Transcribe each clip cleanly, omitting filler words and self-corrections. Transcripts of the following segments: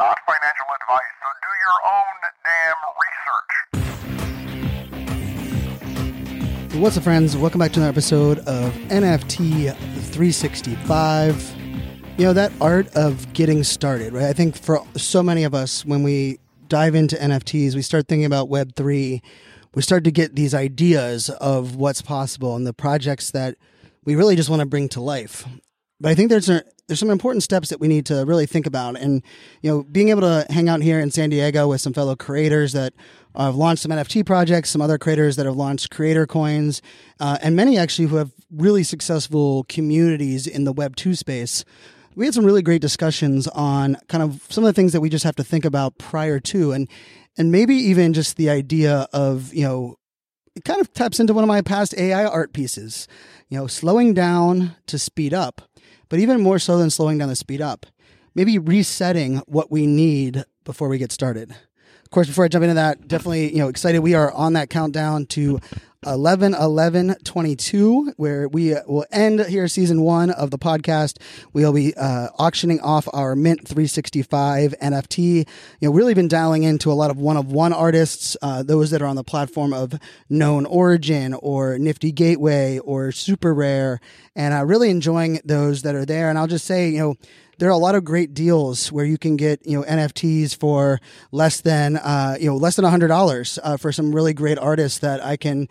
not financial advice, so do your own damn research. What's up, friends? Welcome back to another episode of NFT 365. You know, that art of getting started, right? I think for so many of us, when we dive into NFTs, we start thinking about Web3. We start to get these ideas of what's possible and the projects that we really just want to bring to life. But I think there's some important steps that we need to really think about. And, you know, being able to hang out here in San Diego with some fellow creators that have launched some NFT projects, some other creators that have launched creator coins, and many actually who have really successful communities in the Web2 space. We had some really great discussions on kind of some of the things that we just have to think about prior to, and maybe even just the idea of, you know, it kind of taps into one of my past AI art pieces, you know, slowing down to speed up. But even more so than slowing down the speed up, maybe resetting what we need before we get started. Of course, before I jump into that, definitely, you know, excited. We are on that countdown to 11/11/22, where we will end here season one of the podcast. We'll be auctioning off our Mint 365 NFT. You know, really been dialing into a lot of one-of-one artists, those that are on the platform of Known Origin or Nifty Gateway or Super Rare, and really enjoying those that are there. And I'll just say, you know, there are a lot of great deals where you can get, you know, NFTs for less than $100 for some really great artists that I can.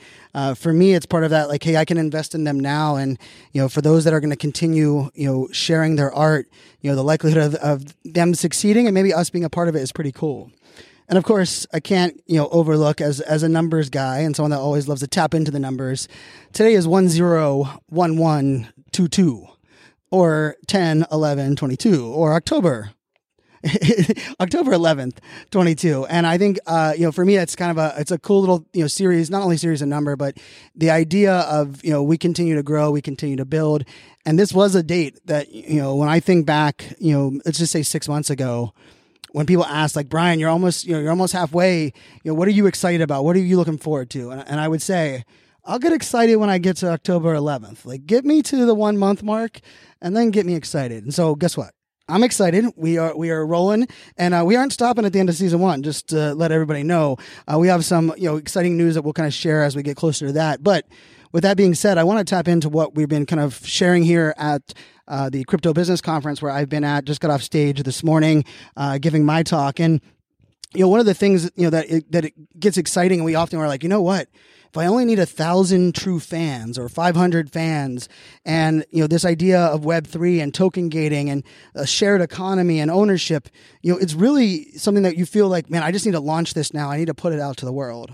For me, it's part of that, like, hey, I can invest in them now. And, you know, for those that are going to continue, you know, sharing their art, you know, the likelihood of them succeeding and maybe us being a part of it is pretty cool. And of course, I can't, you know, overlook as a numbers guy and someone that always loves to tap into the numbers. Today is 10/11/22 or 10/11/22 or October. October 11th, 22. And I think, you know, for me, that's kind of it's a cool little, you know, series, not only series and number, but the idea of, you know, we continue to grow, we continue to build. And this was a date that, you know, when I think back, you know, let's just say 6 months ago, when people asked, like, Brian, you're almost halfway, you know, what are you excited about? What are you looking forward to? And I would say, I'll get excited when I get to October 11th, like get me to the 1 month mark and then get me excited. And so guess what? I'm excited. We are rolling, and we aren't stopping at the end of season one. Just to let everybody know, we have some, you know, exciting news that we'll kind of share as we get closer to that. But with that being said, I want to tap into what we've been kind of sharing here at the Crypto Business Conference, where I've been at. Just got off stage this morning, giving my talk, and you know, one of the things, you know, that it gets exciting, and we often are like, you know what? If I only need 1,000 true fans or 500 fans, and, you know, this idea of Web3 and token gating and a shared economy and ownership, you know, it's really something that you feel like, man, I just need to launch this now. I need to put it out to the world.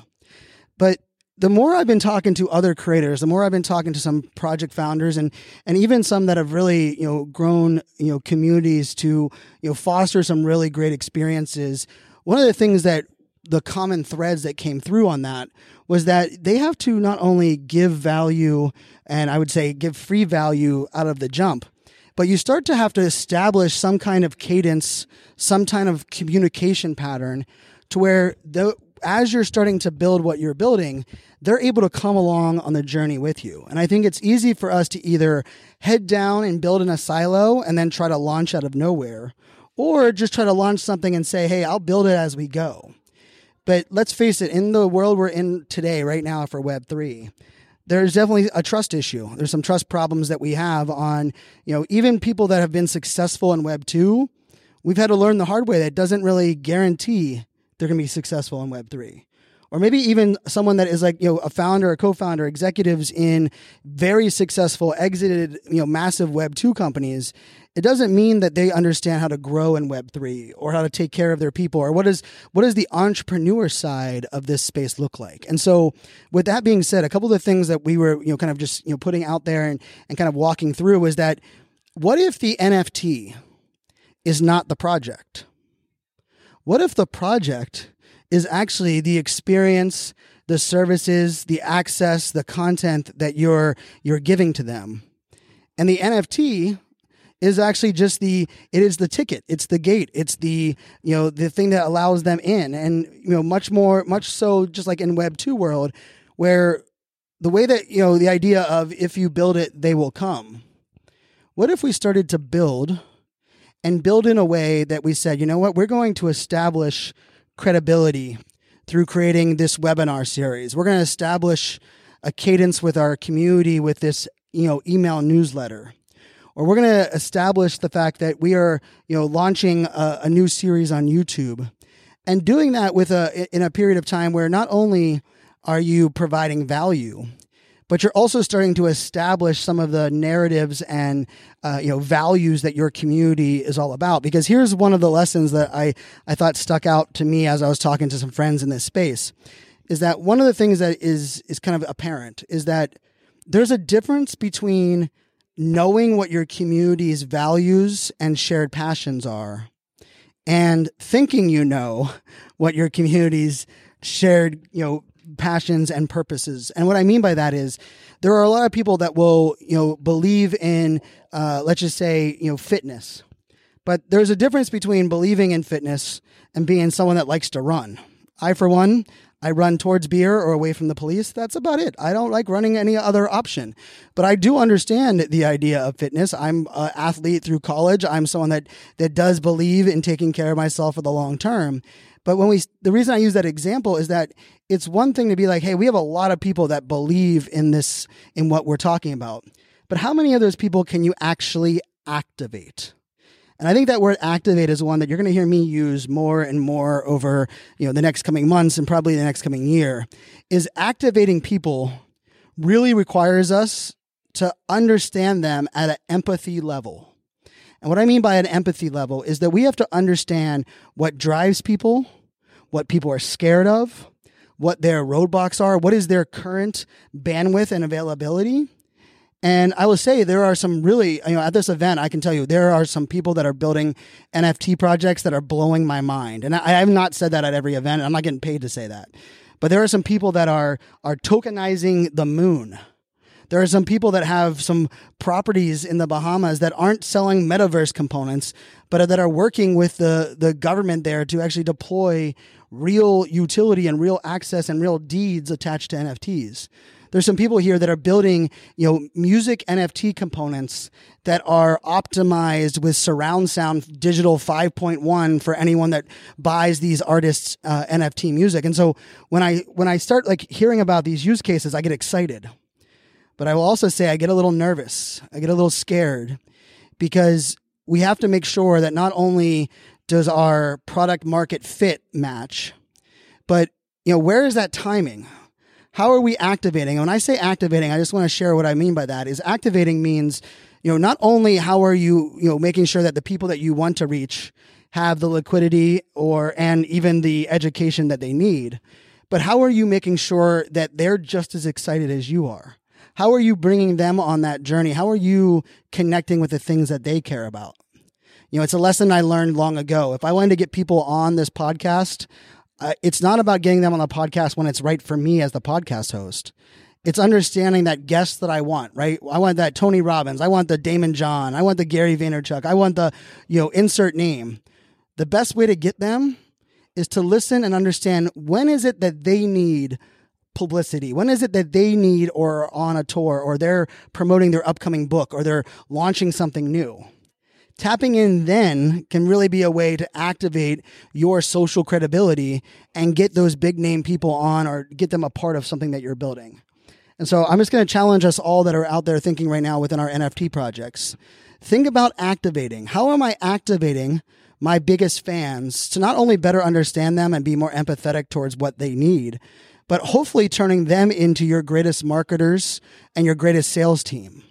But the more I've been talking to other creators, the more I've been talking to some project founders and even some that have really, you know, grown, you know, communities to, you know, foster some really great experiences. One of the things that the common threads that came through on that was that they have to not only give value, and I would say give free value out of the jump, but you start to have to establish some kind of cadence, some kind of communication pattern to where as you're starting to build what you're building, they're able to come along on the journey with you. And I think it's easy for us to either head down and build in a silo and then try to launch out of nowhere, or just try to launch something and say, hey, I'll build it as we go. But let's face it, in the world we're in today, right now for Web3, there's definitely a trust issue. There's some trust problems that we have on, you know, even people that have been successful in Web2, we've had to learn the hard way that doesn't really guarantee they're going to be successful in Web3. Or maybe even someone that is like, you know, a founder, a co-founder, executives in very successful, exited, you know, massive Web2 companies. It doesn't mean that they understand how to grow in Web3 or how to take care of their people or what does the entrepreneur side of this space look like. And so with that being said, a couple of the things that we were kind of just putting out there and kind of walking through is that what if the NFT is not the project? What if the project is actually the experience, the services, the access, the content that you're giving to them? And the NFT is actually just it is the ticket, it's the gate, it's the the thing that allows them in. And much so just like in Web 2 world, where the way that the idea of if you build it, they will come. What if we started to build in a way that we said, we're going to establish credibility through creating this webinar series. We're going to establish a cadence with our community with this email newsletter. Or we're going to establish the fact that we are launching a new series on YouTube, and doing that with in a period of time where not only are you providing value, but you're also starting to establish some of the narratives and values that your community is all about. Because here's one of the lessons that I thought stuck out to me as I was talking to some friends in this space, is that one of the things that is kind of apparent is that there's a difference between knowing what your community's values and shared passions are and thinking what your community's shared passions and purposes. And what I mean by that is there are a lot of people that will believe in let's just say fitness, but there's a difference between believing in fitness and being someone that likes to run. I, for one, I run towards beer or away from the police. That's about it. I don't like running any other option. But I do understand the idea of fitness. I'm an athlete through college. I'm someone that does believe in taking care of myself for the long term. But the reason I use that example is that it's one thing to be like, hey, we have a lot of people that believe in what we're talking about. But how many of those people can you actually activate? And I think that word activate is one that you're going to hear me use more and more over the next coming months and probably the next coming year. Is activating people really requires us to understand them at an empathy level. And what I mean by an empathy level is that we have to understand what drives people, what people are scared of, what their roadblocks are, what is their current bandwidth and availability. And I will say there are some really, at this event, I can tell you, there are some people that are building NFT projects that are blowing my mind. And I have not said that at every event. I'm not getting paid to say that. But there are some people that are tokenizing the moon. There are some people that have some properties in the Bahamas that aren't selling metaverse components, but that are working with the government there to actually deploy real utility and real access and real deeds attached to NFTs. There's some people here that are building, music NFT components that are optimized with surround sound digital 5.1 for anyone that buys these artists' NFT music. And so when I start hearing about these use cases, I get excited. But I will also say I get a little nervous. I get a little scared, because we have to make sure that not only does our product market fit match, but where is that timing? How are we activating? And when I say activating, I just want to share what I mean by that. Is activating means, not only how are you, making sure that the people that you want to reach have the liquidity and even the education that they need, but how are you making sure that they're just as excited as you are? How are you bringing them on that journey? How are you connecting with the things that they care about? It's a lesson I learned long ago. If I wanted to get people on this podcast, it's not about getting them on the podcast when it's right for me as the podcast host. It's understanding that guest that I want, right? I want that Tony Robbins. I want the Damon John. I want the Gary Vaynerchuk. I want the, insert name. The best way to get them is to listen and understand, when is it that they need publicity? When is it that they need or are on a tour or they're promoting their upcoming book or they're launching something new? Tapping in then can really be a way to activate your social credibility and get those big name people on or get them a part of something that you're building. And so I'm just going to challenge us all that are out there thinking right now within our NFT projects. Think about activating. How am I activating my biggest fans to not only better understand them and be more empathetic towards what they need, but hopefully turning them into your greatest marketers and your greatest sales team?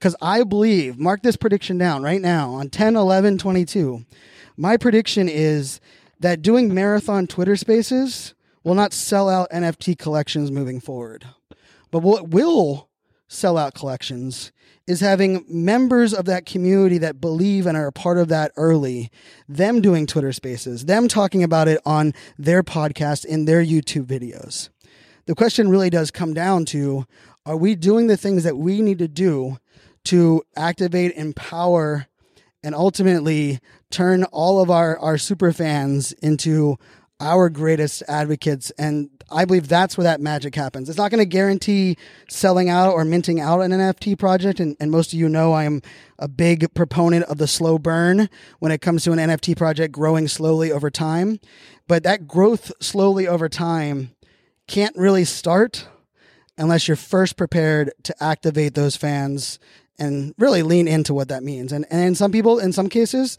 Because I believe, mark this prediction down right now on 10/11/22. My prediction is that doing marathon Twitter spaces will not sell out NFT collections moving forward. But what will sell out collections is having members of that community that believe and are a part of that early, them doing Twitter spaces, them talking about it on their podcast, in their YouTube videos. The question really does come down to, are we doing the things that we need to do to activate, empower, and ultimately turn all of our super fans into our greatest advocates? And I believe that's where that magic happens. It's not going to guarantee selling out or minting out an NFT project. And most of you know I am a big proponent of the slow burn when it comes to an NFT project growing slowly over time. But that growth slowly over time can't really start unless you're first prepared to activate those fans and really lean into what that means. And in some people, in some cases,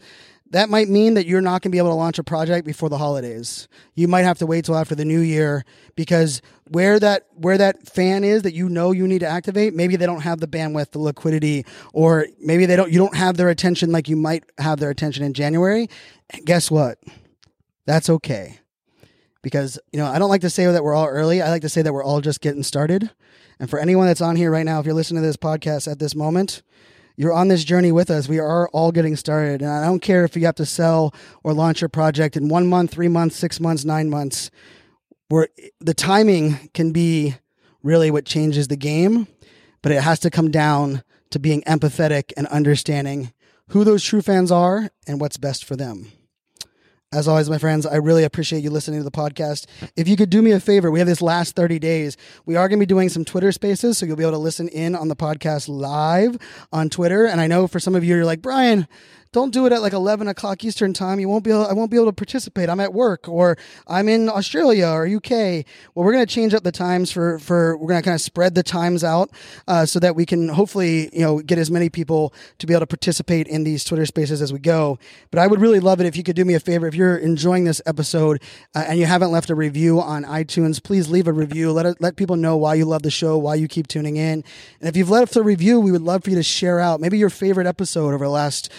that might mean that you're not going to be able to launch a project before the holidays. You might have to wait till after the new year, because where that fan is that you know you need to activate, maybe they don't have the bandwidth, the liquidity, or maybe you don't have their attention like you might have their attention in January. And guess what? That's okay. Because, you know, I don't like to say that we're all early. I like to say that we're all just getting started. And for anyone that's on here right now, if you're listening to this podcast at this moment, you're on this journey with us. We are all getting started. And I don't care if you have to sell or launch a project in 1 month, 3 months, 6 months, 9 months, where the timing can be really what changes the game, but it has to come down to being empathetic and understanding who those true fans are and what's best for them. As always, my friends, I really appreciate you listening to the podcast. If you could do me a favor, we have this last 30 days. We are going to be doing some Twitter spaces, so you'll be able to listen in on the podcast live on Twitter. And I know for some of you, you're like, Brian, don't do it at like 11 o'clock Eastern time. I won't be able to participate. I'm at work, or I'm in Australia or UK. Well, we're going to change up the times we're going to kind of spread the times out so that we can hopefully, you know, get as many people to be able to participate in these Twitter spaces as we go. But I would really love it if you could do me a favor. If you're enjoying this episode and you haven't left a review on iTunes, please leave a review. Let people know why you love the show, why you keep tuning in. And if you've left a review, we would love for you to share out maybe your favorite episode over the last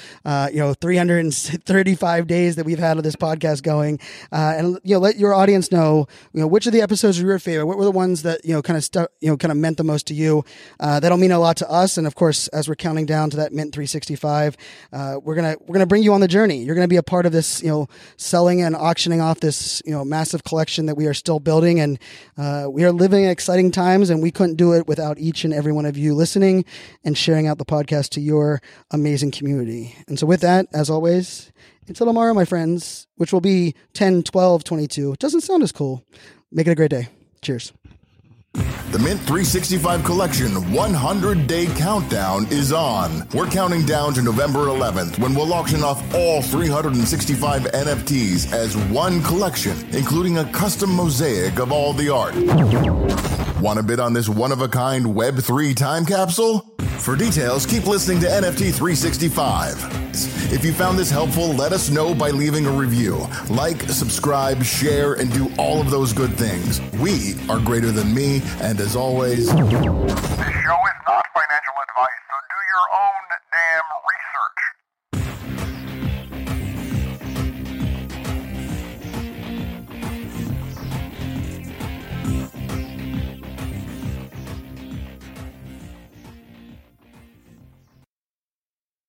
335 days that we've had of this podcast going, and let your audience know, which of the episodes are your favorite, what were the ones that kind of meant the most to you. That'll mean a lot to us, and of course, as we're counting down to that Mint 365, we're gonna bring you on the journey. You're gonna be a part of this, selling and auctioning off this, massive collection that we are still building, and we are living in exciting times, and we couldn't do it without each and every one of you listening and sharing out the podcast to your amazing community. And so with that, as always, until tomorrow, my friends, which will be 10/12/22. Doesn't sound as cool. Make it a great day. Cheers. The Mint 365 Collection 100-Day Countdown is on. We're counting down to November 11th, when we'll auction off all 365 NFTs as one collection, including a custom mosaic of all the art. Want to bid on this one-of-a-kind Web3 time capsule? For details, keep listening to NFT 365. If you found this helpful, let us know by leaving a review. Like, subscribe, share, and do all of those good things. We are greater than me, and as always,